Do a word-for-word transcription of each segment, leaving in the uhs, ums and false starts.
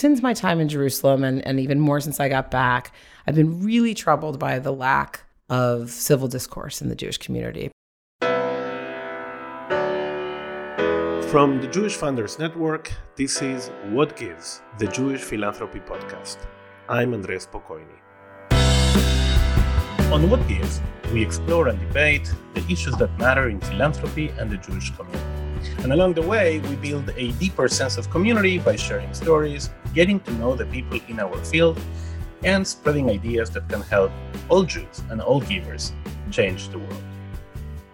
since my time in Jerusalem, and, and even more since I got back, I've been really troubled by the lack of civil discourse in the Jewish community. From the Jewish Funders Network, this is What Gives, the Jewish Philanthropy Podcast. I'm Andrés Spokoiny. On What Gives, we explore and debate the issues that matter in philanthropy and the Jewish community. And along the way, we build a deeper sense of community by sharing stories, getting to know the people in our field, and spreading ideas that can help all Jews and all givers change the world.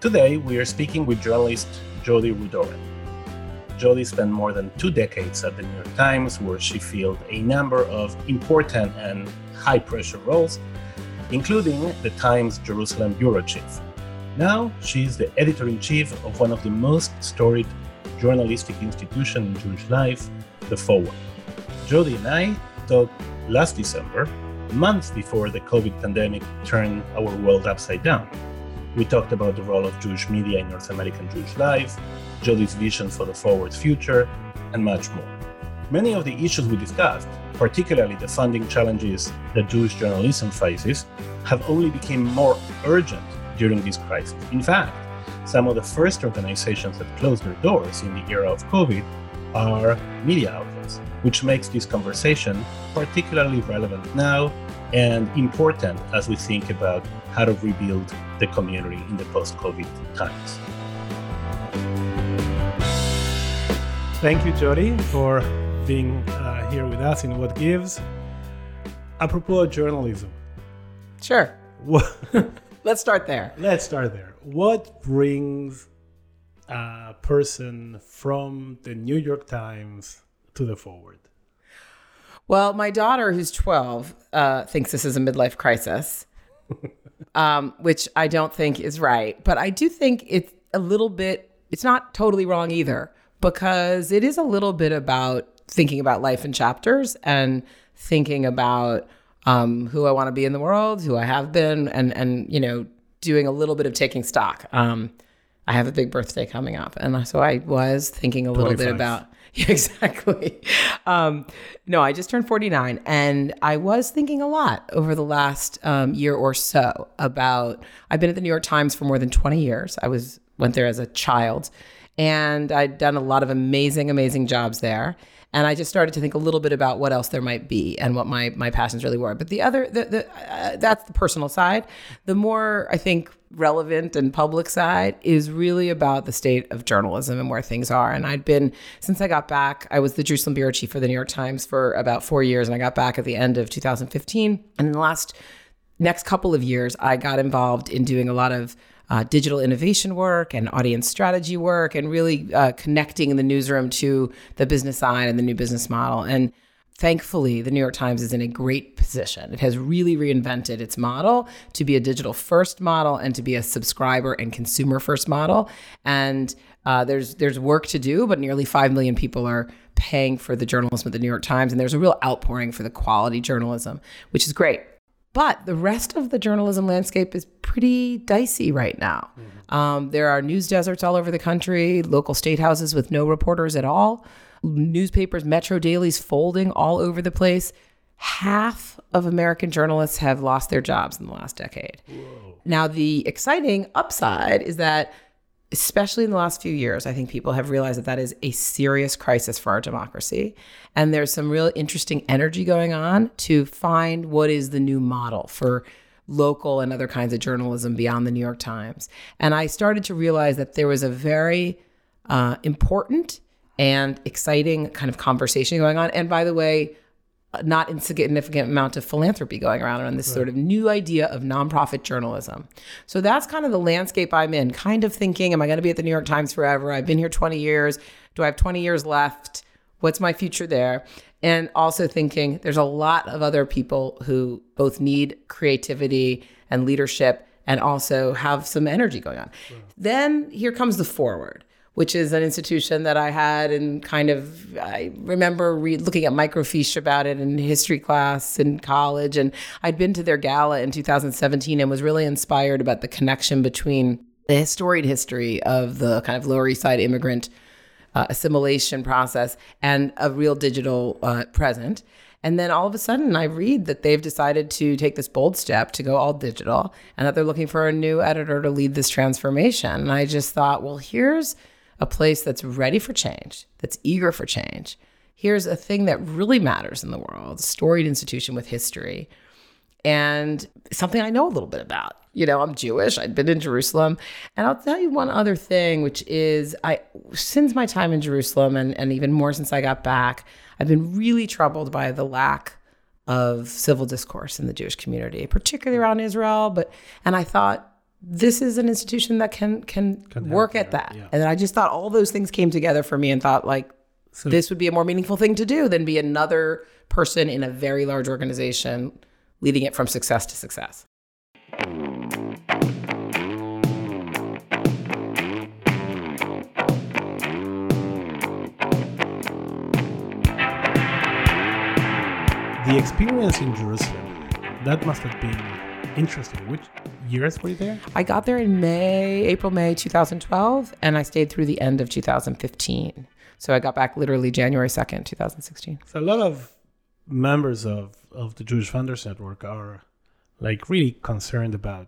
Today, we are speaking with journalist Jody Rudoren. Jody spent more than two decades at The New York Times, where she filled a number of important and high-pressure roles, including the Times Jerusalem Bureau Chief. Now, she is the editor-in-chief of one of the most storied journalistic institutions in Jewish life, The Forward. Jody and I talked last December, months before the COVID pandemic turned our world upside down. We talked about the role of Jewish media in North American Jewish life, Jody's vision for the Forward's future, and much more. Many of the issues we discussed, particularly the funding challenges that Jewish journalism faces, have only become more urgent during this crisis. In fact, some of the first organizations that closed their doors in the era of COVID are media outlets, which makes this conversation particularly relevant now and important as we think about how to rebuild the community in the post-COVID times. Thank you, Jody, for being uh, here with us in What Gives. Apropos of journalism. Sure. Let's start there. Let's start there. What brings a person from the New York Times to the Forward? Well, my daughter, who's twelve, uh, thinks this is a midlife crisis, um, which I don't think is right. But I do think it's a little bit, it's not totally wrong either, because it is a little bit about thinking about life in chapters and thinking about Um, who I want to be in the world, who I have been, and, and you know, doing a little bit of taking stock. Um, I have a big birthday coming up. And so I was thinking a little forty-five. Bit about... Yeah, exactly. Um, no, I just turned forty-nine. And I was thinking a lot over the last um, year or so about... I've been at the New York Times for more than twenty years. I was went there as a child. And I'd done a lot of amazing, amazing jobs there. And I just started to think a little bit about what else there might be and what my my passions really were. But the other, the, the, uh, that's the personal side. The more, I think, relevant and public side is really about the state of journalism and where things are. And I'd been, since I got back, I was the Jerusalem Bureau Chief for the New York Times for about four years. And I got back at the end of two thousand fifteen. And in the last, next couple of years, I got involved in doing a lot of Uh, digital innovation work and audience strategy work, and really uh, connecting the newsroom to the business side and the new business model. And thankfully, the New York Times is in a great position. It has really reinvented its model to be a digital first model and to be a subscriber and consumer first model. And uh, there's there's work to do, but nearly five million people are paying for the journalism at the New York Times. And there's a real outpouring for the quality journalism, which is great. But the rest of the journalism landscape is pretty dicey right now. Mm-hmm. Um, there are news deserts all over the country, local state houses with no reporters at all, newspapers, metro dailies folding all over the place. Half of American journalists have lost their jobs in the last decade. Whoa. Now, the exciting upside is that, especially in the last few years, I think people have realized that that is a serious crisis for our democracy. And there's some real interesting energy going on to find what is the new model for local and other kinds of journalism beyond the New York Times. And I started to realize that there was a very uh, important and exciting kind of conversation going on. And by the way, not insignificant amount of philanthropy going around on this right. sort of new idea of nonprofit journalism. So that's kind of the landscape I'm in, kind of thinking, am I going to be at the New York Times forever? I've been here twenty years. Do I have twenty years left? What's my future there? And also thinking there's a lot of other people who both need creativity and leadership and also have some energy going on. Right. Then here comes the Forward, which is an institution that I had and kind of, I remember re- looking at microfiche about it in history class in college. And I'd been to their gala in two thousand seventeen and was really inspired about the connection between the storied history of the kind of Lower East Side immigrant uh, assimilation process and a real digital uh, present. And then all of a sudden I read that they've decided to take this bold step to go all digital and that they're looking for a new editor to lead this transformation. And I just thought, well, here's a place that's ready for change, that's eager for change. Here's a thing that really matters in the world, a storied institution with history, and something I know a little bit about. You know, I'm Jewish, I'd been in Jerusalem. And I'll tell you one other thing, which is I, since my time in Jerusalem and, and even more since I got back, I've been really troubled by the lack of civil discourse in the Jewish community, particularly around Israel. But, and I thought, this is an institution that can can, can work at that. Yeah. And I just thought all those things came together for me and thought, like, so this would be a more meaningful thing to do than be another person in a very large organization leading it from success to success. The experience in Jerusalem, that must have been interesting. Which years were you there? I got there in May, April, May two thousand twelve, and I stayed through the end of two thousand fifteen. So I got back literally January second, two thousand sixteen. So a lot of members of, of the Jewish Funders Network are like really concerned about,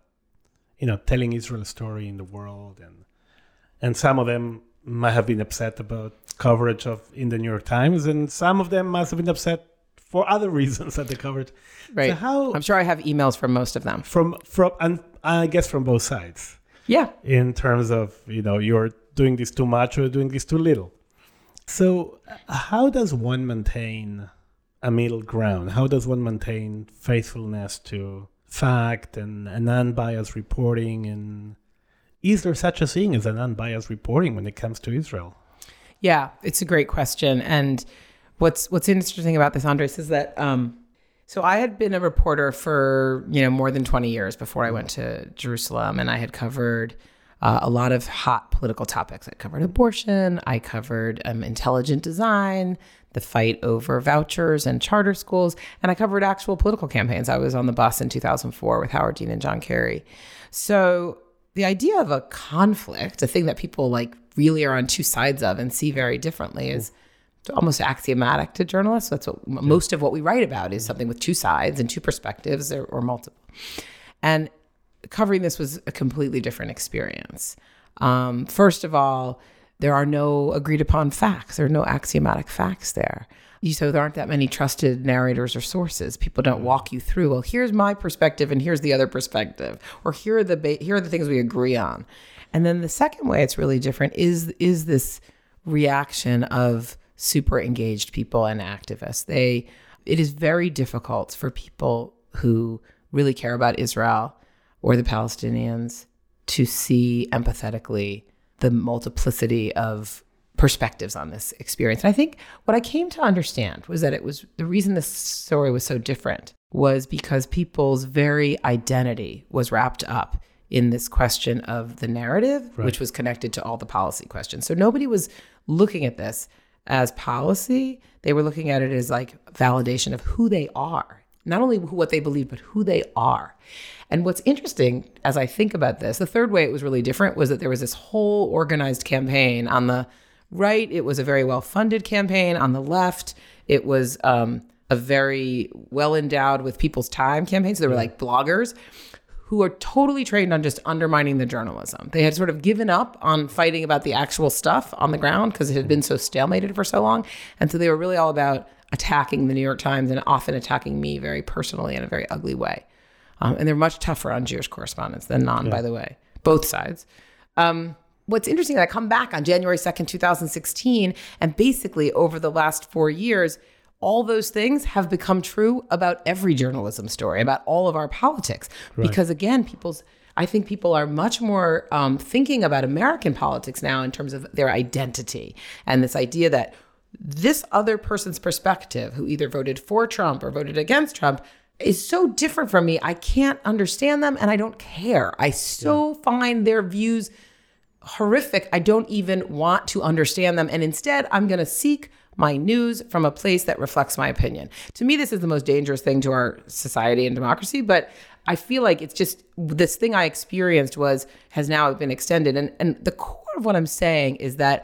you know, telling Israel's story in the world. And and some of them might have been upset about coverage of in the New York Times. And some of them must have been upset for other reasons that they covered. Right. So how, I'm sure I have emails from most of them. From, from and I guess from both sides. Yeah. In terms of, you know, you're doing this too much or doing this too little. So how does one maintain a middle ground? How does one maintain faithfulness to fact and, and unbiased reporting? And is there such a thing as an unbiased reporting when it comes to Israel? Yeah, it's a great question. And what's what's interesting about this, Andres, is that um, so I had been a reporter for, you know, more than twenty years before I went to Jerusalem, and I had covered Uh, a lot of hot political topics. I covered abortion. I covered um, intelligent design, the fight over vouchers and charter schools. And I covered actual political campaigns. I was on the bus in two thousand four with Howard Dean and John Kerry. So the idea of a conflict, a thing that people like really are on two sides of and see very differently, is almost axiomatic to journalists. That's what most of what we write about is something with two sides and two perspectives or, or multiple. And covering this was a completely different experience. Um, first of all, there are no agreed upon facts. There are no axiomatic facts there. So there aren't that many trusted narrators or sources. People don't walk you through, well, here's my perspective and here's the other perspective, or here are the ba- here are the things we agree on. And then the second way it's really different is is this reaction of super engaged people and activists. They it is very difficult for people who really care about Israel or the Palestinians to see empathetically the multiplicity of perspectives on this experience. And I think what I came to understand was that it was the reason this story was so different was because people's very identity was wrapped up in this question of the narrative, right, which was connected to all the policy questions. So nobody was looking at this as policy. They were looking at it as like validation of who they are, not only what they believe, but who they are. And what's interesting, as I think about this, the third way it was really different was that there was this whole organized campaign. On the right, it was a very well-funded campaign. On the left, it was um, a very well-endowed with people's time campaign. So there were like bloggers who are totally trained on just undermining the journalism. They had sort of given up on fighting about the actual stuff on the ground because it had been so stalemated for so long. And so they were really all about attacking the New York Times and often attacking me very personally in a very ugly way. Um, and they're much tougher on Jewish correspondents than non, yeah. by the way, both sides. Um, what's interesting is I come back on January second, two thousand sixteen, and basically over the last four years, all those things have become true about every journalism story, about all of our politics. Right. Because again, people's, I think people are much more um, thinking about American politics now in terms of their identity and this idea that this other person's perspective, who either voted for Trump or voted against Trump, is so different from me. I can't understand them and I don't care. I so yeah. find their views horrific. I don't even want to understand them. And instead, I'm going to seek my news from a place that reflects my opinion. To me, this is the most dangerous thing to our society and democracy, but I feel like it's just this thing I experienced was has now been extended. And, and the core of what I'm saying is that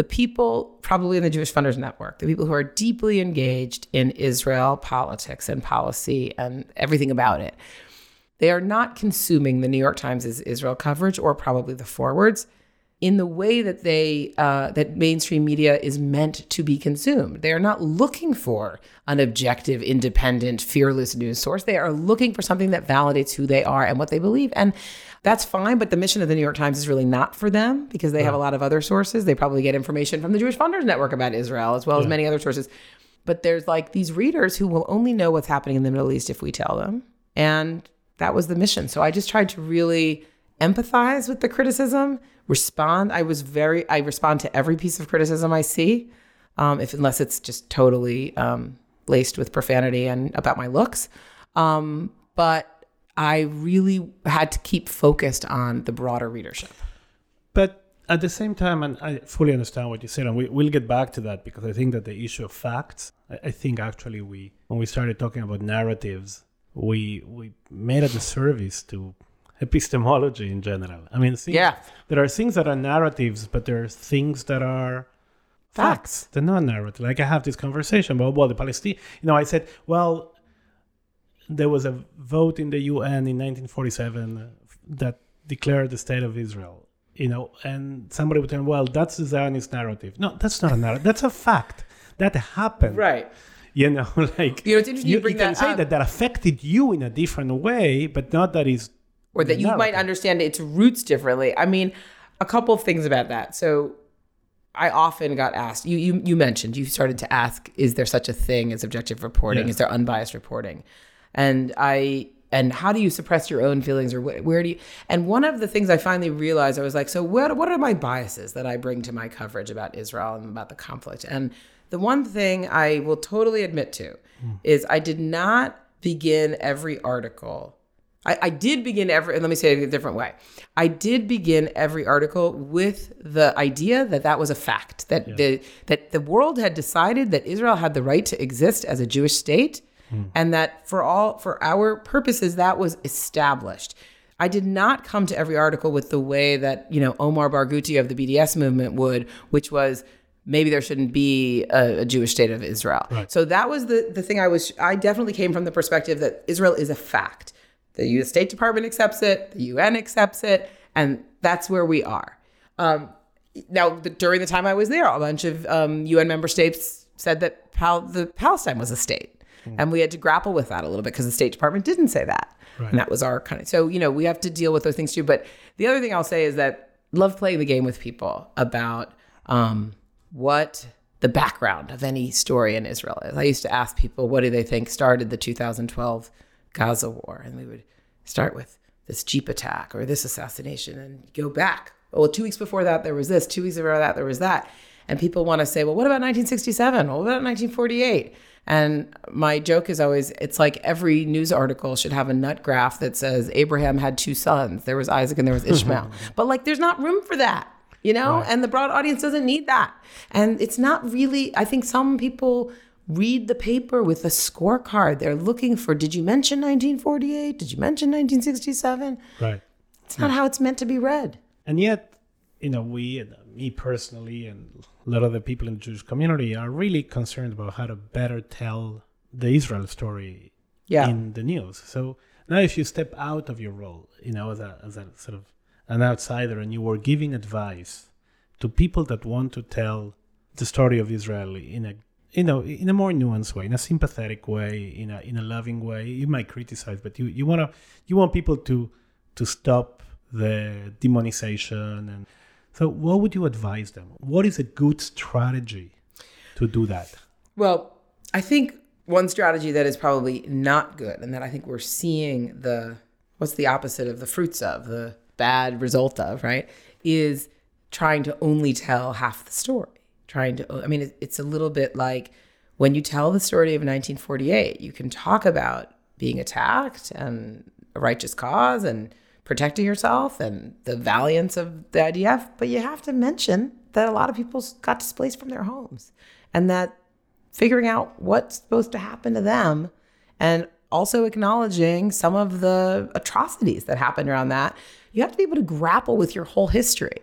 the people, probably in the Jewish Funders Network, the people who are deeply engaged in Israel politics and policy and everything about it, they are not consuming the New York Times' Israel coverage or probably the Forward's in the way that they uh, that mainstream media is meant to be consumed. They are not looking for an objective, independent, fearless news source. They are looking for something that validates who they are and what they believe. And that's fine, but the mission of the New York Times is really not for them because they yeah. have a lot of other sources. They probably get information from the Jewish Funders Network about Israel as well yeah. as many other sources. But there's like these readers who will only know what's happening in the Middle East if we tell them. And that was the mission. So I just tried to really empathize with the criticism, respond. I was very, I respond to every piece of criticism I see, um, if unless it's just totally um, laced with profanity and about my looks. Um, but I really had to keep focused on the broader readership. But at the same time, and I fully understand what you said, and we, we'll get back to that because I think that the issue of facts, I, I think actually we, when we started talking about narratives, we we made a disservice to epistemology in general. I mean, things, yeah. there are things that are narratives, but there are things that are facts. facts. They're not narrative. Like I have this conversation about, well, the Palestine, you know, I said, well, there was a vote in the U N in nineteen forty-seven that declared the state of Israel, you know, and somebody would say, well, that's the Zionist narrative. No, that's not a narrative. That's a fact. That happened. Right. You know, like, you know, it's interesting you, you, bring you can that say up. that that affected you in a different way, but not that it's or that you no. might understand its roots differently. I mean, a couple of things about that. So I often got asked, you you, you mentioned, you started to ask, is there such a thing as objective reporting? Yeah. Is there unbiased reporting? And I, and how do you suppress your own feelings or wh- where do you, and one of the things I finally realized, I was like, so what, what are my biases that I bring to my coverage about Israel and about the conflict? And the one thing I will totally admit to mm. is I did not begin every article I, I did begin every, let me say it a different way. I did begin every article with the idea that that was a fact, that, yeah. the, that the world had decided that Israel had the right to exist as a Jewish state, mm. and that for all, for our purposes, that was established. I did not come to every article with the way that, you know, Omar Barghouti of the B D S movement would, which was, maybe there shouldn't be a, a Jewish state of Israel. Right. So that was the, the thing I was, I definitely came from the perspective that Israel is a fact. The U S State Department accepts it, the U N accepts it, and that's where we are. Um, now, the, during the time I was there, a bunch of um, U N member states said that Pal- the Palestine was a state. Mm. And we had to grapple with that a little bit because the State Department didn't say that. Right. And that was our kind of... So, you know, we have to deal with those things too. But the other thing I'll say is that I love playing the game with people about um, what the background of any story in Israel is. I used to ask people, what do they think started the two thousand twelve Gaza war, and we would start with this Jeep attack or this assassination and go back. Well, two weeks before that, there was this. Two weeks before that, there was that. And people want to say, well, what about nineteen sixty-seven? Well, what about nineteen forty-eight? And my joke is always, it's like every news article should have a nut graph that says Abraham had two sons. There was Isaac and there was Ishmael. But like, there's not room for that, you know? Right. And the broad audience doesn't need that. And it's not really, I think some people read the paper with a scorecard. They're looking for, did you mention nineteen forty-eight? Did you mention nineteen sixty-seven? Right. It's not yeah. how it's meant to be read. And yet, you know, we, and me personally, and a lot of the people in the Jewish community are really concerned about how to better tell the Israel story yeah. in the news. So now if you step out of your role, you know, as a, as a sort of an outsider, and you were giving advice to people that want to tell the story of Israel in a you know, in a more nuanced way, in a sympathetic way, in a in a loving way. You might criticize, but you, you want to you want people to to stop the demonization. And so what would you advise them? What is a good strategy to do that? Well, I think one strategy that is probably not good, and that I think we're seeing the, what's the opposite of the fruits of, the bad result of, right, is trying to only tell half the story. Trying to, I mean, it's a little bit like when you tell the story of nineteen forty-eight, you can talk about being attacked and a righteous cause and protecting yourself and the valiance of the I D F, but you have to mention that a lot of people got displaced from their homes and that figuring out what's supposed to happen to them and also acknowledging some of the atrocities that happened around that, you have to be able to grapple with your whole history.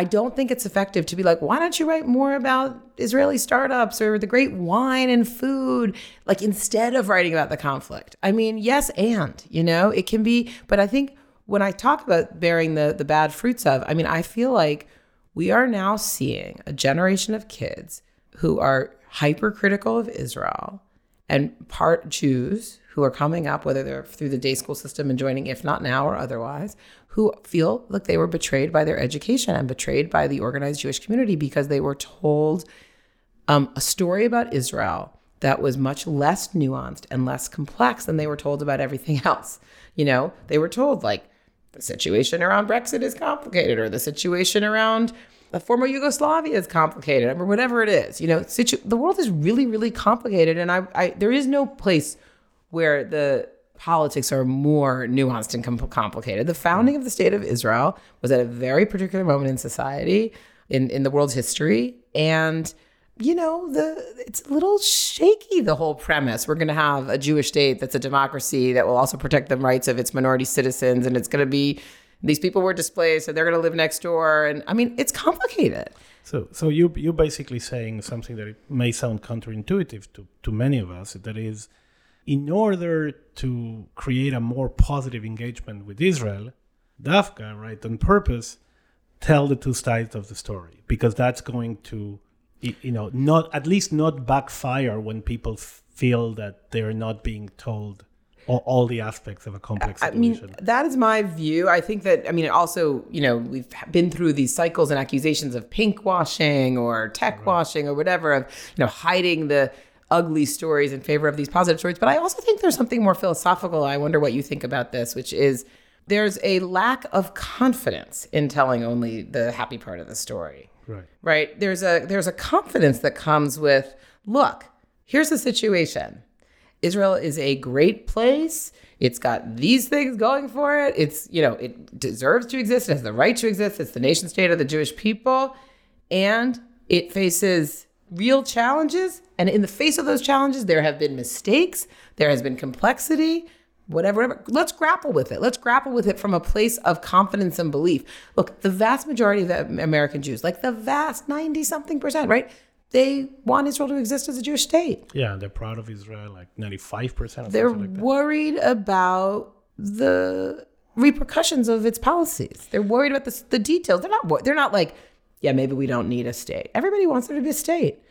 I don't think it's effective to be like, why don't you write more about Israeli startups or the great wine and food, like instead of writing about the conflict? I mean, yes, and, you know, it can be. But I think when I talk about bearing the, the bad fruits of, I mean, I feel like we are now seeing a generation of kids who are hypercritical of Israel and part Jews who are coming up, whether they're through the day school system and joining, if not now or otherwise, who feel like they were betrayed by their education and betrayed by the organized Jewish community because they were told um, a story about Israel that was much less nuanced and less complex than they were told about everything else. You know, they were told, like, the situation around Brexit is complicated, or the situation around the former Yugoslavia is complicated, or whatever it is. You know, situ- the world is really, really complicated, and I, I there is no place where the politics are more nuanced and com- complicated. The founding of the state of Israel was at a very particular moment in society, in, in the world's history. And, you know, the it's a little shaky, the whole premise. We're going to have a Jewish state that's a democracy that will also protect the rights of its minority citizens. And it's going to be, these people were displaced, so they're going to live next door. And I mean, it's complicated. So so you, you're basically saying something that it may sound counterintuitive to, to many of us, that is, in order to create a more positive engagement with Israel, Dafka, right, on purpose, tell the two sides of the story, because that's going to, you know, not at least not backfire when people feel that they're not being told all, all the aspects of a complex situation. I mean, that is my view. I think that, I mean, also, you know, we've been through these cycles and accusations of pink washing or tech right. washing or whatever, of, you know, hiding the ugly stories in favor of these positive stories. But I also think there's something more philosophical. I wonder what you think about this, which is there's a lack of confidence in telling only the happy part of the story. Right. Right. There's a there's a confidence that comes with, look, here's the situation. Israel is a great place. It's got these things going for it. It's, you know, it deserves to exist. It has the right to exist. It's the nation state of the Jewish people. And it faces real challenges. And in the face of those challenges, there have been mistakes. There has been complexity, whatever, whatever. Let's grapple with it. Let's grapple with it from a place of confidence and belief. Look, the vast majority of the American Jews, like the vast ninety something percent, right? They want Israel to exist as a Jewish state. Yeah. They're proud of Israel, like ninety-five percent. They're like worried about the repercussions of its policies. They're worried about the, the details. They're not, they're not like, yeah, maybe we don't need a state. Everybody wants there to be a state.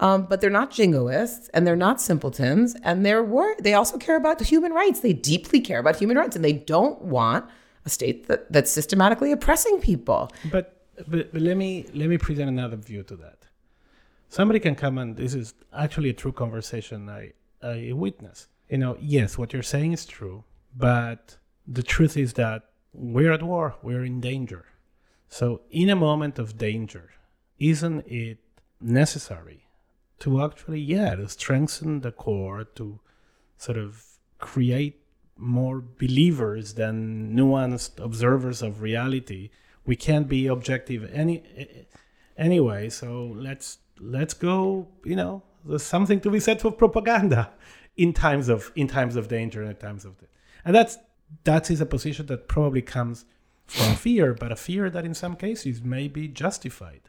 Um, but they're not jingoists, and they're not simpletons, and they're wor- they also care about human rights. They deeply care about human rights, and they don't want a state that, that's systematically oppressing people. But, but, but let me let me present another view to that. Somebody can come, and this is actually a true conversation I, I witness. You know, yes, what you're saying is true, but the truth is that we're at war. We're in danger. So in a moment of danger, isn't it necessary to actually, yeah, to strengthen the core, to sort of create more believers than nuanced observers of reality? We can't be objective any anyway. So let's let's go. You know, there's something to be said for propaganda in times of in times of danger and in times of, and that's that is a position that probably comes from fear, but a fear that in some cases may be justified.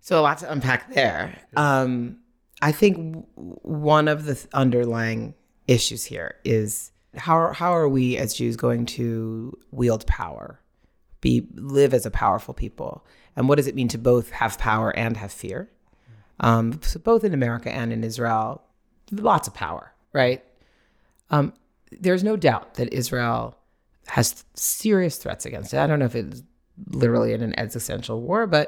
So a lot to unpack there. Um, I think one of the underlying issues here is how how are we as Jews going to wield power, be live as a powerful people, and what does it mean to both have power and have fear? Um, so both in America and in Israel, lots of power, right? Um, there's no doubt that Israel has serious threats against it. I don't know if it's literally in an existential war, but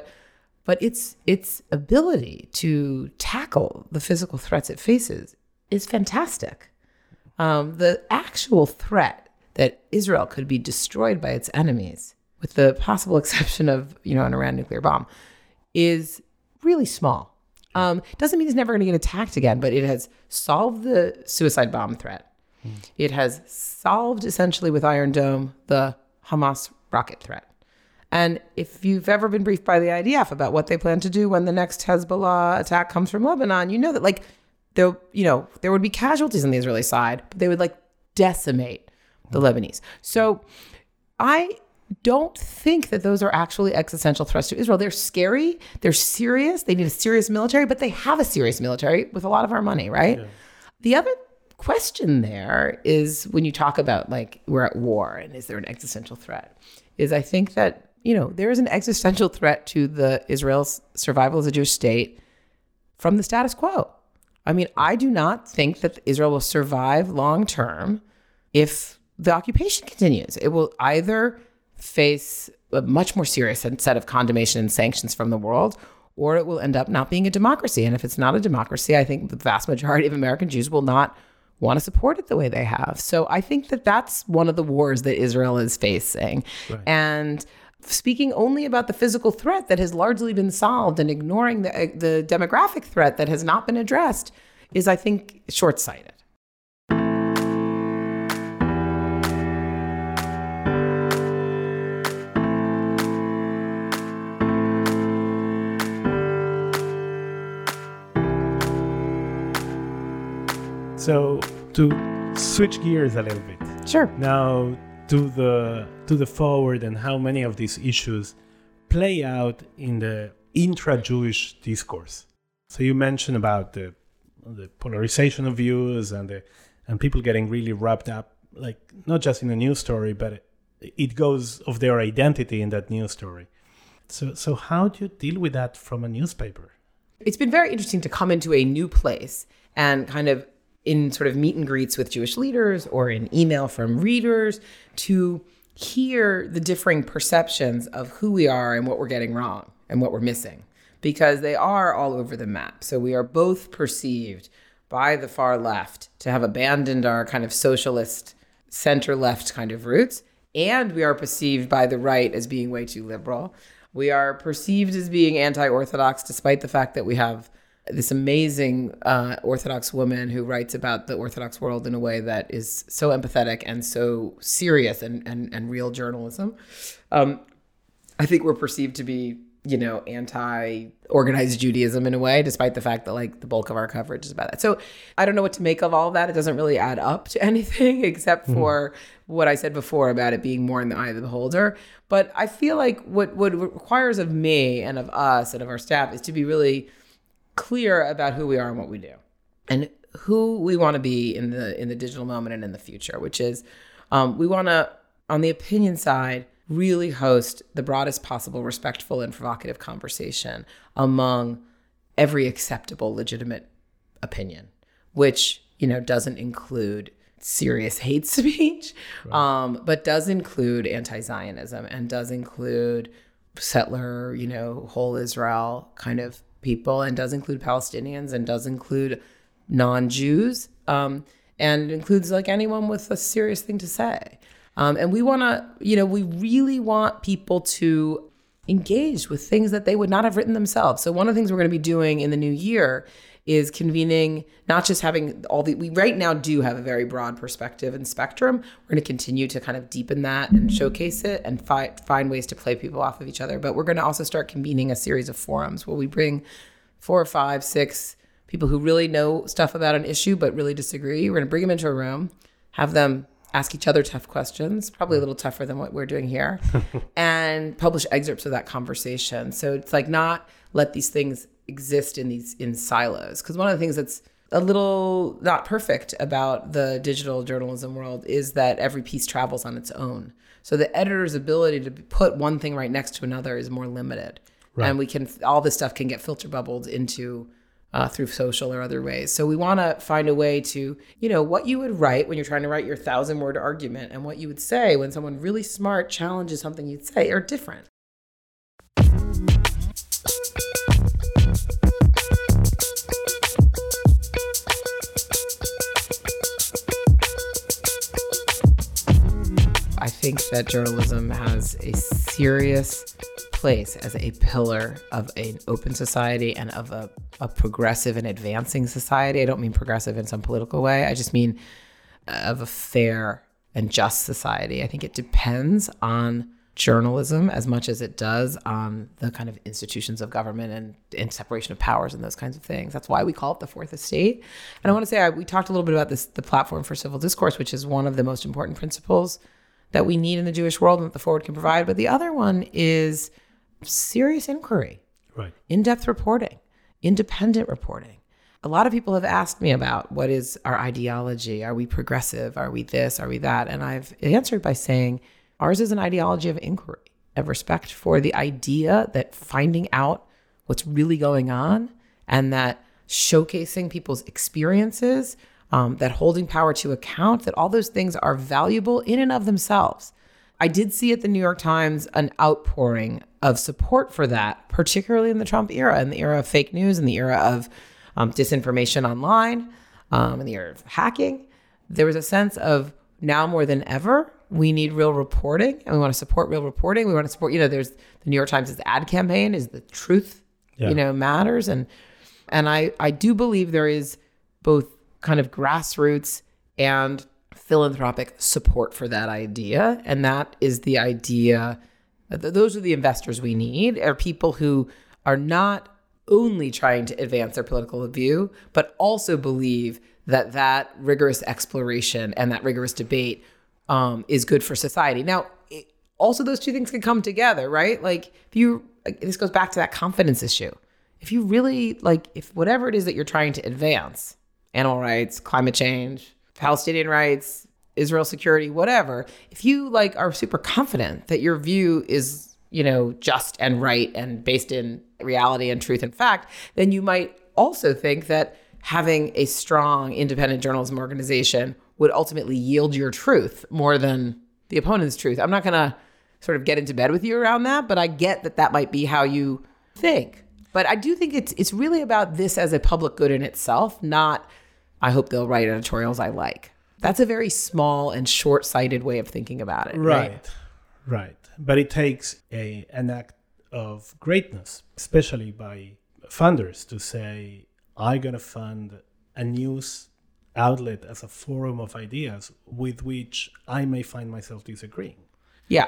but its its ability to tackle the physical threats it faces is fantastic. Um, the actual threat that Israel could be destroyed by its enemies, with the possible exception of, you know, an Iran nuclear bomb, is really small. Um, doesn't mean it's never going to get attacked again, but it has solved the suicide bomb threat. It has solved, essentially, with Iron Dome, the Hamas rocket threat. And if you've ever been briefed by the I D F about what they plan to do when the next Hezbollah attack comes from Lebanon, you know that, like, there, you know, there would be casualties on the Israeli side, but they would, like, decimate the Lebanese. So I don't think that those are actually existential threats to Israel. They're scary. They're serious. They need a serious military, but they have a serious military with a lot of our money, right? Yeah. The other question there is, when you talk about, like, we're at war and is there an existential threat, is I think that, you know, there is an existential threat to the Israel's survival as a Jewish state from the status quo. I mean, I do not think that Israel will survive long term if the occupation continues. It will either face a much more serious set of condemnation and sanctions from the world, or it will end up not being a democracy. And if it's not a democracy, I think the vast majority of American Jews will not want to support it the way they have. So I think that that's one of the wars that Israel is facing. Right. And speaking only about the physical threat that has largely been solved and ignoring the, the demographic threat that has not been addressed is, I think, short-sighted. So to switch gears a little bit. Sure. Now to the to the forward and how many of these issues play out in the intra-Jewish discourse. So you mentioned about the the polarization of views and the and people getting really wrapped up, like, not just in a news story, but it, it goes of their identity in that news story. So so how do you deal with that from a newspaper? It's been very interesting to come into a new place and kind of, in sort of meet and greets with Jewish leaders or in email from readers, to hear the differing perceptions of who we are and what we're getting wrong and what we're missing, because they are all over the map. So we are both perceived by the far left to have abandoned our kind of socialist center left kind of roots, and we are perceived by the right as being way too liberal. We are perceived as being anti-Orthodox, despite the fact that we have this amazing uh, Orthodox woman who writes about the Orthodox world in a way that is so empathetic and so serious and and, and real journalism. Um, I think we're perceived to be, you know, anti-organized Judaism in a way, despite the fact that, like, the bulk of our coverage is about that. So I don't know what to make of all of that. It doesn't really add up to anything except mm-hmm. for what I said before about it being more in the eye of the beholder. But I feel like what, what requires of me and of us and of our staff is to be really clear about who we are and what we do and who we want to be in the in the digital moment and in the future, which is um, we want to, on the opinion side, really host the broadest possible respectful and provocative conversation among every acceptable, legitimate opinion, which, you know, doesn't include serious hate speech, right. um, but does include anti-Zionism and does include settler, you know, whole Israel kind of people, and does include Palestinians, and does include non-Jews, um, and includes, like, anyone with a serious thing to say. Um, and we want to, you know, we really want people to engage with things that they would not have written themselves. So one of the things we're going to be doing in the new year is convening, not just having all the, we right now do have a very broad perspective and spectrum. We're going to continue to kind of deepen that and showcase it and fi- find ways to play people off of each other. But we're going to also start convening a series of forums where we bring four or five, six people who really know stuff about an issue but really disagree. We're going to bring them into a room, have them ask each other tough questions, probably a little tougher than what we're doing here, and publish excerpts of that conversation. So it's like, not let these things exist in these in silos, because one of the things that's a little not perfect about the digital journalism world is that every piece travels on its own. So the editor's ability to put one thing right next to another is more limited, right. And we can all this stuff can get filter bubbled into uh, through social or other ways. So we want to find a way to, you know, what you would write when you're trying to write your thousand word argument and what you would say when someone really smart challenges something you'd say are different. I think that journalism has a serious place as a pillar of an open society and of a, a progressive and advancing society. I don't mean progressive in some political way. I just mean of a fair and just society. I think it depends on journalism as much as it does on the kind of institutions of government and, and separation of powers and those kinds of things. That's why we call it the Fourth Estate. And I want to say, I, we talked a little bit about this, the platform for civil discourse, which is one of the most important principles that we need in the Jewish world and that the Forward can provide. But the other one is serious inquiry, right? In-depth reporting, independent reporting. A lot of people have asked me about what is our ideology? Are we progressive? Are we this? Are we that? And I've answered by saying ours is an ideology of inquiry, of respect for the idea that finding out what's really going on and that showcasing people's experiences, um, that holding power to account, that all those things are valuable in and of themselves. I did see at the New York Times an outpouring of support for that, particularly in the Trump era, in the era of fake news, in the era of Um, disinformation online, um, in the era of hacking. There was a sense of now more than ever, we need real reporting and we want to support real reporting. We want to support, you know, there's the New York Times' ad campaign is the truth, yeah. you know, matters. And and I, I do believe there is both kind of grassroots and philanthropic support for that idea. And that is the idea. Th- those are the investors we need, are people who are not only trying to advance their political view, but also believe that that rigorous exploration and that rigorous debate um, is good for society. Now, it, also those two things can come together, right? Like if you, like, this goes back to that confidence issue. If you really like, if whatever it is that you're trying to advance, animal rights, climate change, Palestinian rights, Israel security, whatever, if you like are super confident that your view is, you know, just and right and based in reality and truth and fact, then you might also think that having a strong independent journalism organization would ultimately yield your truth more than the opponent's truth. I'm not going to sort of get into bed with you around that, but I get that that might be how you think. But I do think it's it's really about this as a public good in itself, not I hope they'll write editorials I like. That's a very small and short-sighted way of thinking about it. Right, right. right. But it takes a an act of greatness, especially by funders, to say, I'm going to fund a news outlet as a forum of ideas with which I may find myself disagreeing. Yeah.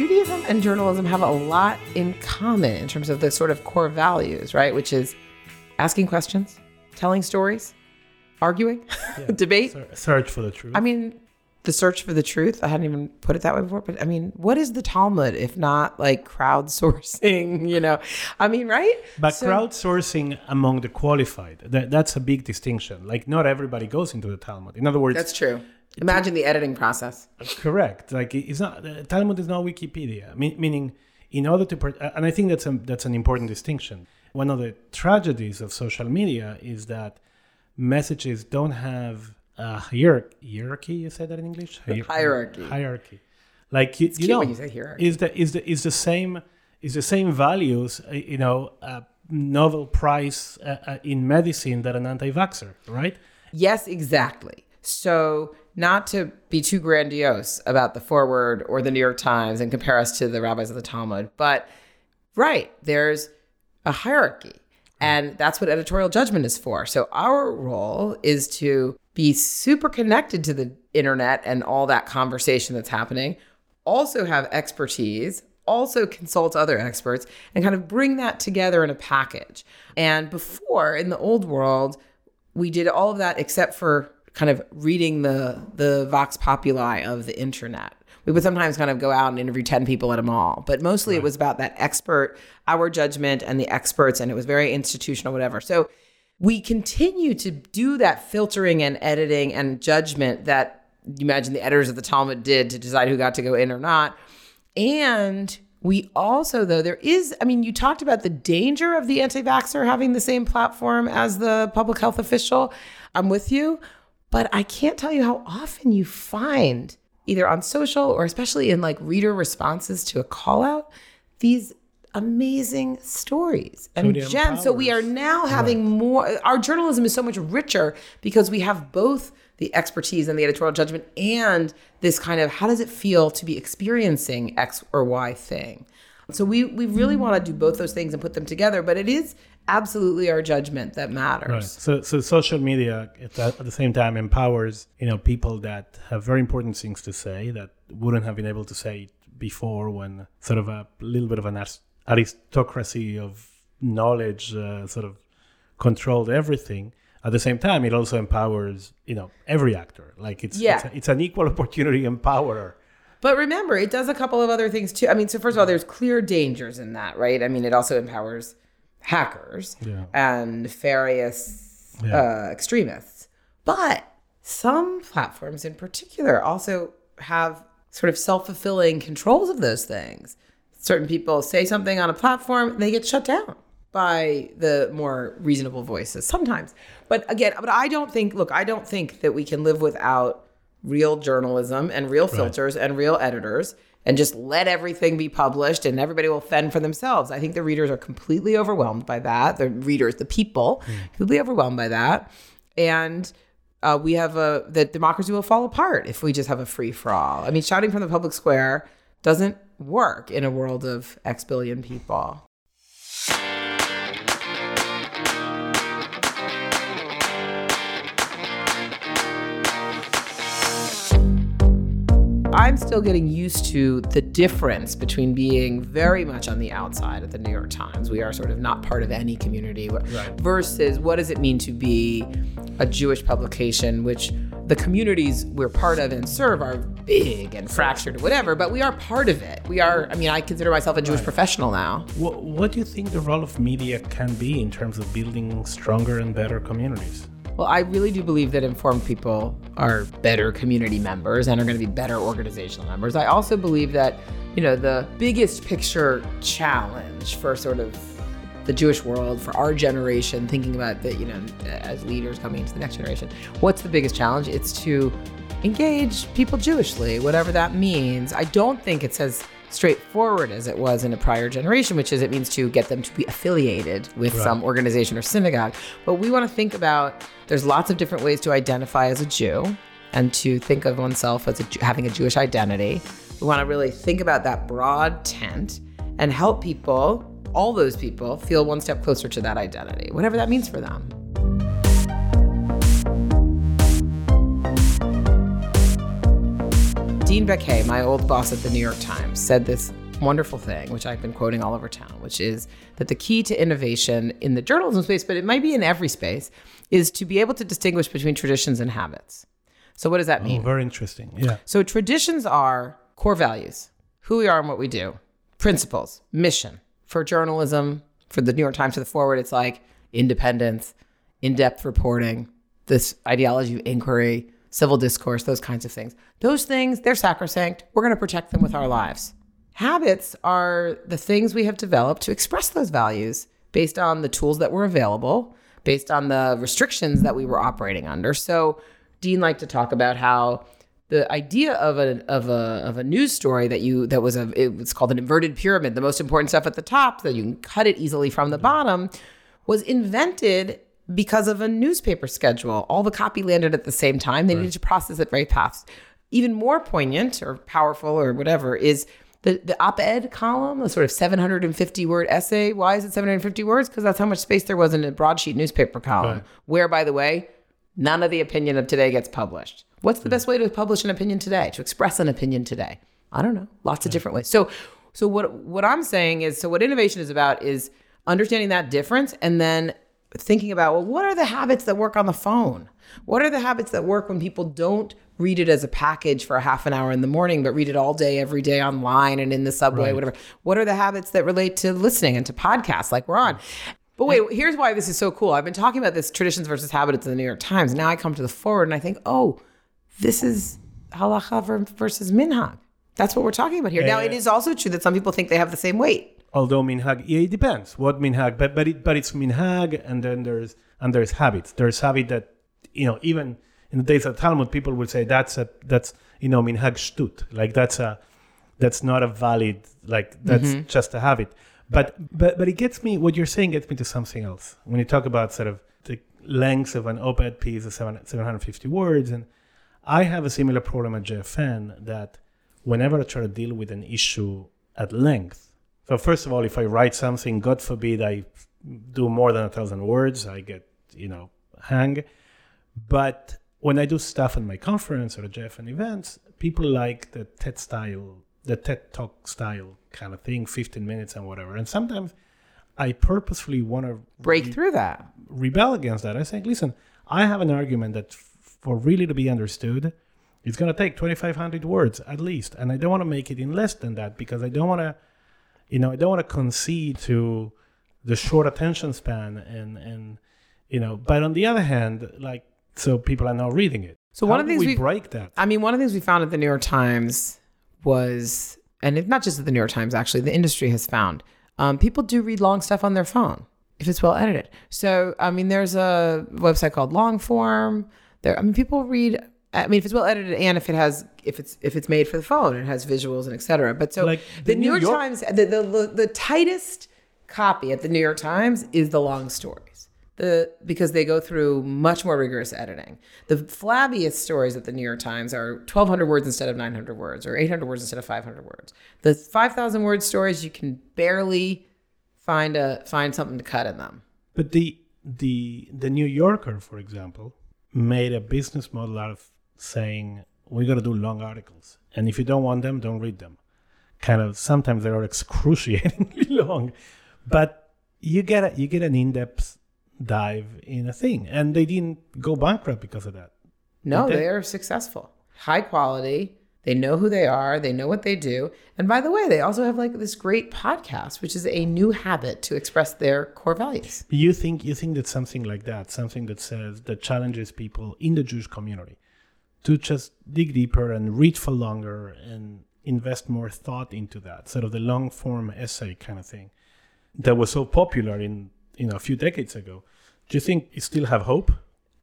Judaism and journalism have a lot in common in terms of the sort of core values, right? Which is asking questions, telling stories, arguing, yeah. debate. Search for the truth. I mean, the search for the truth. I hadn't even put it that way before, but I mean, what is the Talmud if not like crowdsourcing, you know? I mean, right? But so, crowdsourcing among the qualified, that, that's a big distinction. Like not everybody goes into the Talmud. In other words. That's true. Imagine the editing process. Correct. Like it's not Talmud is not Wikipedia. Me- meaning, in order to, and I think that's a, that's an important distinction. One of the tragedies of social media is that messages don't have a hierarchy. Hierarchy. You said that in English. Hier- hierarchy. Hierarchy. Like you, it's you know, when you say hierarchy. Is the is the is the same is the same values. You know, a Nobel Prize uh, in medicine that an anti-vaxxer, right? Yes, exactly. So. Not to be too grandiose about the Forward or the New York Times and compare us to the rabbis of the Talmud, but right, there's a hierarchy, and that's what editorial judgment is for. So our role is to be super connected to the internet and all that conversation that's happening, also have expertise, also consult other experts, and kind of bring that together in a package. And before, in the old world, we did all of that except for kind of reading the the vox populi of the internet. We would sometimes kind of go out and interview ten people at a mall, but mostly right. It was about that expert, our judgment and the experts, and it was very institutional, whatever. So we continue to do that filtering and editing and judgment that you imagine the editors of the Talmud did to decide who got to go in or not. And we also, though, there is, I mean, you talked about the danger of the anti-vaxxer having the same platform as the public health official. I'm with you. But I can't tell you how often you find, either on social or especially in like reader responses to a call out, these amazing stories. And so, Jen, so we are now having right. more, our journalism is so much richer because we have both the expertise and the editorial judgment and this kind of, how does it feel to be experiencing X or Y thing? So we, we really mm. want to do both those things and put them together, but it is absolutely our judgment that matters. Right. So, so social media at, at the same time empowers, you know, people that have very important things to say that wouldn't have been able to say before, when sort of a little bit of an aristocracy of knowledge uh, sort of controlled everything. At the same time, it also empowers, you know, every actor. Like it's yeah. it's, a, it's an equal opportunity empowerer. But remember, it does a couple of other things too. I mean, so first of all, there's clear dangers in that, right? I mean, it also empowers hackers yeah. and nefarious yeah. uh, extremists. But some platforms in particular also have sort of self-fulfilling controls of those things. Certain people say something on a platform, they get shut down by the more reasonable voices sometimes. But again, but I don't think, look, I don't think that we can live without real journalism and real filters right. and real editors and just let everything be published and everybody will fend for themselves. I think the readers are completely overwhelmed by that. The readers, the people, mm. completely overwhelmed by that. And uh, we have a, the democracy will fall apart if we just have a free for all. I mean, shouting from the public square doesn't work in a world of X billion people. I'm still getting used to the difference between being very much on the outside at the New York Times. We are sort of not part of any community right. versus what does it mean to be a Jewish publication, which the communities we're part of and serve are big and fractured, whatever, but we are part of it. We are, I mean, I consider myself a Jewish right. professional now. What, what do you think the role of media can be in terms of building stronger and better communities? Well, I really do believe that informed people are better community members and are going to be better organizational members. I also believe that, you know, the biggest picture challenge for sort of the Jewish world, for our generation, thinking about that, you know, as leaders coming into the next generation, what's the biggest challenge? It's to engage people Jewishly, whatever that means. I don't think it's as straightforward as it was in a prior generation, which is it means to get them to be affiliated with right. some organization or synagogue. But we want to think about, there's lots of different ways to identify as a Jew and to think of oneself as a, having a Jewish identity. We want to really think about that broad tent and help people, all those people, feel one step closer to that identity, whatever that means for them. Dean Beckhay, my old boss at the New York Times, said this wonderful thing, which I've been quoting all over town, which is that the key to innovation in the journalism space, but it might be in every space, is to be able to distinguish between traditions and habits. So what does that mean? Oh, very interesting. Yeah. So traditions are core values, who we are and what we do, principles, mission. For journalism, for the New York Times, to the Forward, it's like independence, in-depth reporting, this ideology of inquiry, civil discourse, those kinds of things. Those things, they're sacrosanct. We're going to protect them with our lives. Habits are the things we have developed to express those values based on the tools that were available, based on the restrictions that we were operating under. So Dean liked to talk about how the idea of a of a of a news story that you that was a it was called an inverted pyramid, the most important stuff at the top, that you can cut it easily from the bottom, was invented because of a newspaper schedule. All the copy landed at the same time. They right. needed to process it very fast. Even more poignant or powerful or whatever is the, the op-ed column, a sort of seven hundred fifty word essay. Why is it seven hundred fifty words? Because that's how much space there was in a broadsheet newspaper column, right. where, by the way, none of the opinion of today gets published. What's the mm-hmm. best way to publish an opinion today, to express an opinion today? I don't know. Lots yeah. of different ways. So so what what I'm saying is, so what innovation is about is understanding that difference and then thinking about, well, what are the habits that work on the phone? What are the habits that work when people don't read it as a package for a half an hour in the morning, but read it all day, every day online and in the subway, right. whatever. What are the habits that relate to listening and to podcasts like we're on? But wait, here's why this is so cool. I've been talking about this traditions versus habits in the New York Times. Now I come to the Forward and I think, oh, this is halacha versus minhag. That's what we're talking about here. Yeah, now, yeah. it is also true that some people think they have the same weight. Although minhag, yeah, it depends what minhag, but but it, but it's minhag, and then there's and there's habits. There's habit that, you know, even in the days of Talmud, people would say that's a that's you know minhag shtut, like that's a that's not a valid, like that's mm-hmm. just a habit. But but but it gets me. What you're saying gets me to something else. When you talk about sort of the length of an op-ed piece of seven hundred fifty words, and I have a similar problem at J F N that whenever I try to deal with an issue at length. So first of all, if I write something, God forbid, I do more than a thousand words, I get, you know, hang. But when I do stuff at my conference or J F N events, people like the TED style the TED Talk style kind of thing, fifteen minutes and whatever. And sometimes I purposefully want to break re- through that, rebel against that. I say, listen, I have an argument that f- for really to be understood, it's going to take twenty-five hundred words at least. And I don't want to make it in less than that because I don't want to, you know, I don't want to concede to the short attention span and, and, you know, but on the other hand, like, so people are now reading it. So one How of the things we break that. I mean, one of the things we found at the New York Times was, and it's not just at the New York Times, actually, the industry has found, Um, people do read long stuff on their phone if it's well edited. So, I mean, there's a website called Longform. There, I mean, people read. I mean, if it's well edited and if it has, if it's if it's made for the phone, it has visuals and et cetera. But so like the, the New, New York, York Times, the, the the the tightest copy at the New York Times is the long stories, the because they go through much more rigorous editing. The flabbiest stories at the New York Times are twelve hundred words instead of nine hundred words, or eight hundred words instead of five hundred words. The five thousand word stories, you can barely find a find something to cut in them. But the the the New Yorker, for example, made a business model out of saying, we're going to do long articles. And if you don't want them, don't read them. Kind of, sometimes they are excruciatingly long. But you get a, you get an in-depth dive in a thing. And they didn't go bankrupt because of that. No, they? they are successful. High quality. They know who they are. They know what they do. And by the way, they also have like this great podcast, which is a new habit to express their core values. You think, you think that something like that, something that says, that challenges people in the Jewish community to just dig deeper and read for longer and invest more thought into that, sort of the long form essay kind of thing that was so popular in, you know, a few decades ago. Do you think you still have hope?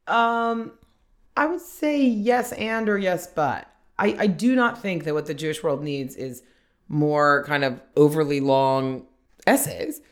Um, I would say yes and or yes, but. I, I do not think that what the Jewish world needs is more kind of overly long essays.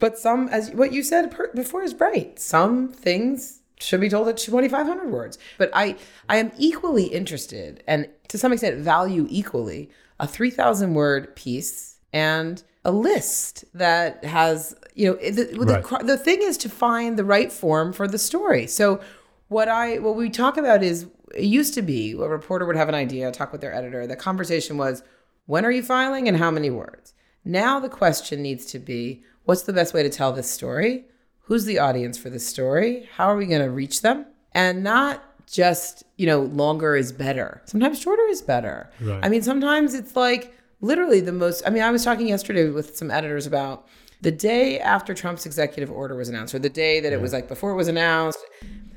But some, as what you said per, before is right. Some things should be told at twenty-five hundred words. But I, I am equally interested, and to some extent value equally, a three thousand word piece and a list that has, you know, the, right. the, the thing is to find the right form for the story. So what I, what we talk about is, it used to be a reporter would have an idea, talk with their editor. The conversation was, when are you filing and how many words? Now the question needs to be, what's the best way to tell this story? Who's the audience for this story? How are we going to reach them? And not just, you know, longer is better. Sometimes shorter is better. Right. I mean, sometimes it's like literally the most, I mean, I was talking yesterday with some editors about the day after Trump's executive order was announced, or the day that yeah. it was like before it was announced.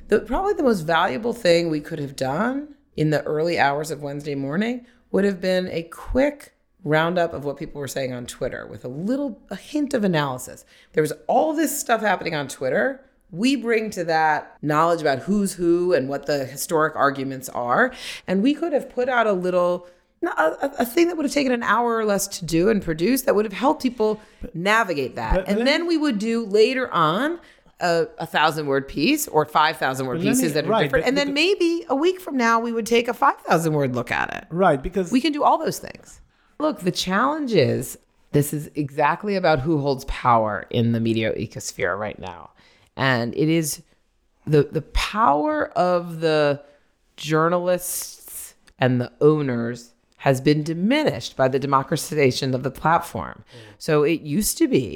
The, probably the most valuable thing we could have done in the early hours of Wednesday morning would have been a quick roundup of what people were saying on Twitter with a little a hint of analysis. There was all this stuff happening on Twitter. We bring to that knowledge about who's who and what the historic arguments are. And we could have put out a little, a, a thing that would have taken an hour or less to do and produce that would have helped people but, navigate that. But, and but then we would do later on A, a thousand word piece or five thousand word pieces me, that are right, different, but, and then maybe a week from now we would take a five thousand word look at it. Right, because we can do all those things. Look, the challenge is this is exactly about who holds power in the media ecosphere right now, and it is the the power of the journalists and the owners has been diminished by the democratization of the platform. Mm. So it used to be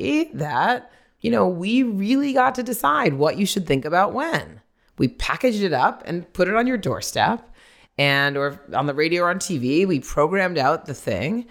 that, you know, we really got to decide what you should think about when. We packaged it up and put it on your doorstep, and or on the radio or on T V, we programmed out the thing.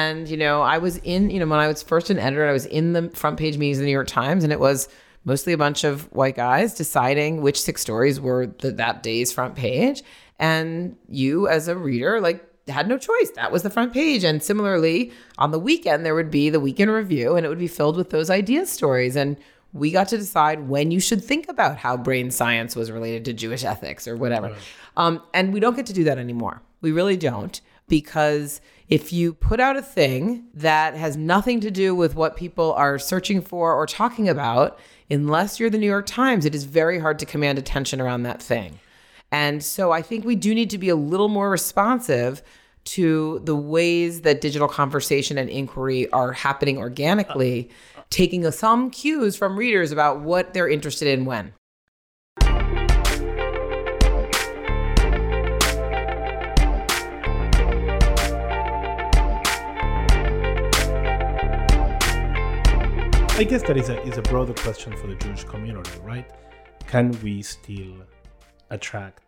And, you know, I was in, you know, when I was first an editor, I was in the front page meetings of the New York Times, and it was mostly a bunch of white guys deciding which six stories were the, that day's front page. And you as a reader, like, had no choice. That was the front page. And similarly, on the weekend, there would be the weekend review, and it would be filled with those idea stories. And we got to decide when you should think about how brain science was related to Jewish ethics or whatever. Right. Um, and we don't get to do that anymore. We really don't. Because if you put out a thing that has nothing to do with what people are searching for or talking about, unless you're the New York Times, it is very hard to command attention around that thing. And so I think we do need to be a little more responsive to the ways that digital conversation and inquiry are happening organically, taking some cues from readers about what they're interested in when. I guess that is a is a broader question for the Jewish community, right? Can we still attract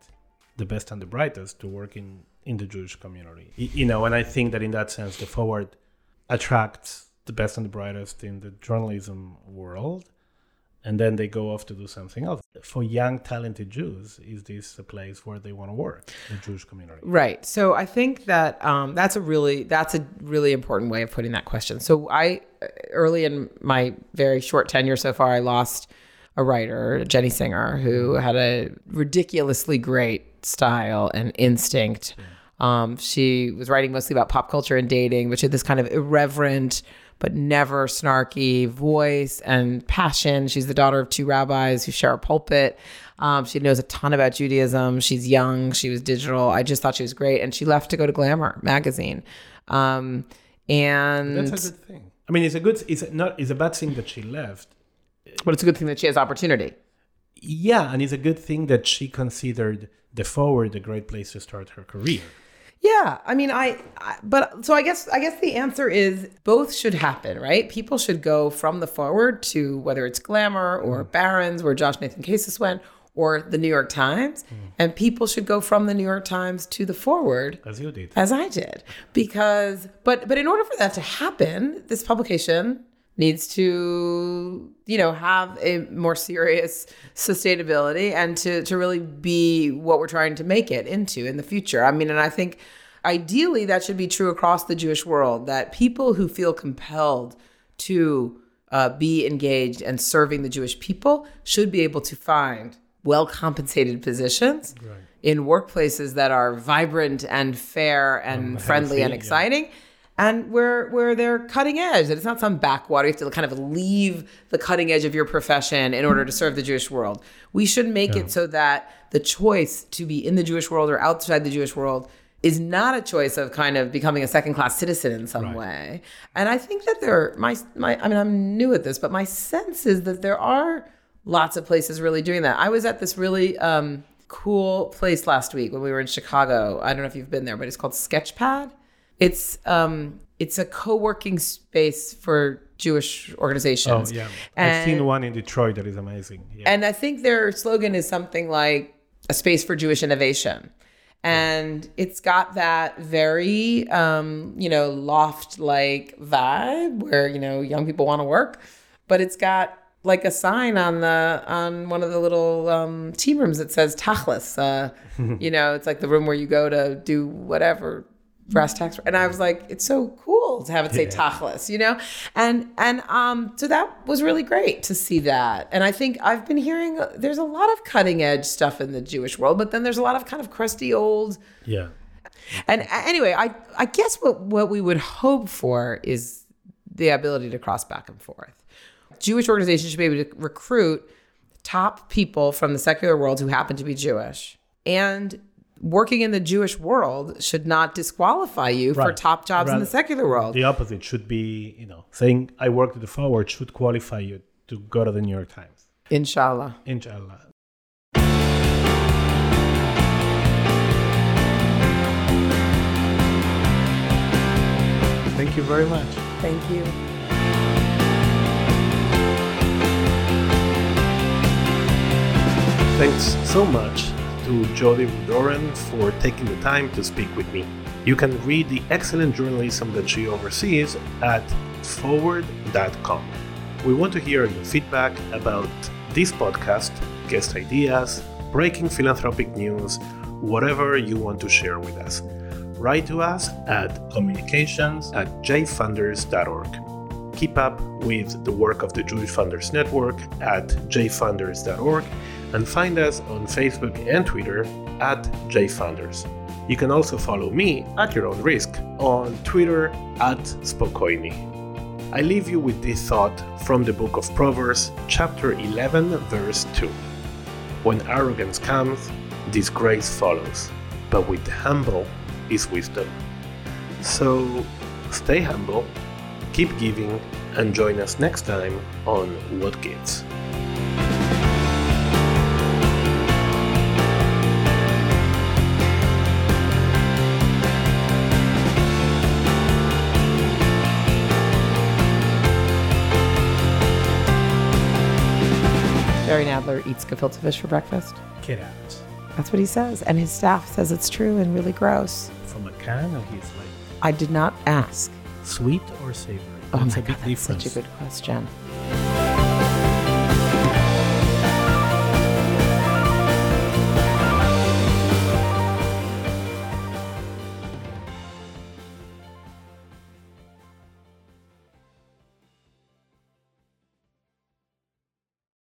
the best and the brightest to work in, in the Jewish community? You know, and I think that in that sense, The Forward attracts the best and the brightest in the journalism world, and then they go off to do something else. For young, talented Jews, is this a place where they want to work, the Jewish community? Right. So I think that um, that's a really that's a really important way of putting that question. So I, early in my very short tenure so far, I lost a writer, Jenny Singer, who had a ridiculously great style and instinct. Yeah. Um, she was writing mostly about pop culture and dating, which had this kind of irreverent but never snarky voice and passion. She's the daughter of two rabbis who share a pulpit. Um, she knows a ton about Judaism. She's young. She was digital. I just thought she was great. And she left to go to Glamour magazine. Um, and that's a good thing. I mean, it's a good, it's not, it's a bad thing that she left. But it's a good thing that she has opportunity. Yeah. And it's a good thing that she considered The Forward a great place to start her career. Yeah, I mean, I, I, but so I guess I guess the answer is both should happen, right? People should go from The Forward to whether it's Glamour or mm. Barron's, where Josh Nathan-Kazis went, or The New York Times. Mm. And people should go from The New York Times to The Forward. As you did. As I did. Because, but but in order for that to happen, this publication needs to, you know, have a more serious sustainability and to, to really be what we're trying to make it into in the future. I mean, and I think ideally that should be true across the Jewish world, that people who feel compelled to uh, be engaged and serving the Jewish people should be able to find well-compensated positions right. in workplaces that are vibrant and fair and um, friendly and exciting. Yeah. And where where they're cutting edge, that it's not some backwater. You have to kind of leave the cutting edge of your profession in order to serve the Jewish world. We should make yeah. it so that the choice to be in the Jewish world or outside the Jewish world is not a choice of kind of becoming a second-class citizen in some right. way. And I think that there, my my, I mean, I'm new at this, but my sense is that there are lots of places really doing that. I was at this really um, cool place last week when we were in Chicago. I don't know if you've been there, but it's called Sketchpad. It's um, it's a co-working space for Jewish organizations. Oh, yeah. And I've seen one in Detroit that is amazing. Yeah. And I think their slogan is something like a space for Jewish innovation. And it's got that very, um, you know, loft-like vibe where, you know, young people want to work. But it's got like a sign on the on one of the little um, team rooms that says Tachlis. Uh, you know, it's like the room where you go to do whatever. Brass tacks, and I was like, it's so cool to have it say yeah. Tachlis, you know, and and um, so that was really great to see that. And I think I've been hearing uh, there's a lot of cutting edge stuff in the Jewish world, but then there's a lot of kind of crusty old, yeah. And uh, anyway, I I guess what what we would hope for is the ability to cross back and forth. Jewish organizations should be able to recruit top people from the secular world who happen to be Jewish, and working in the Jewish world should not disqualify you right. for top jobs Rather, in the secular world. The opposite should be, you know, saying I worked at The Forward should qualify you to go to The New York Times. Inshallah. Inshallah. Thank you very much. Thank you. Thanks so much to Jody Rudoren for taking the time to speak with me. You can read the excellent journalism that she oversees at forward dot com. We want to hear your feedback about this podcast, guest ideas, breaking philanthropic news, whatever you want to share with us. Write to us at communications at j funders dot org. Keep up with the work of the Jewish Funders Network at j funders dot org and find us on Facebook and Twitter at jfunders. You can also follow me at your own risk on Twitter at Spokoiny. I leave you with this thought from the book of Proverbs, chapter eleven, verse two. When arrogance comes, disgrace follows, but with the humble is wisdom. So stay humble. Keep giving, and join us next time on What Gives. Jerry Nadler eats gefilte fish for breakfast? Get out. That's what he says. And his staff says it's true and really gross. From a can or he's like... I did not ask. Sweet or savory? Oh, that's my God, that's difference. Such a good question.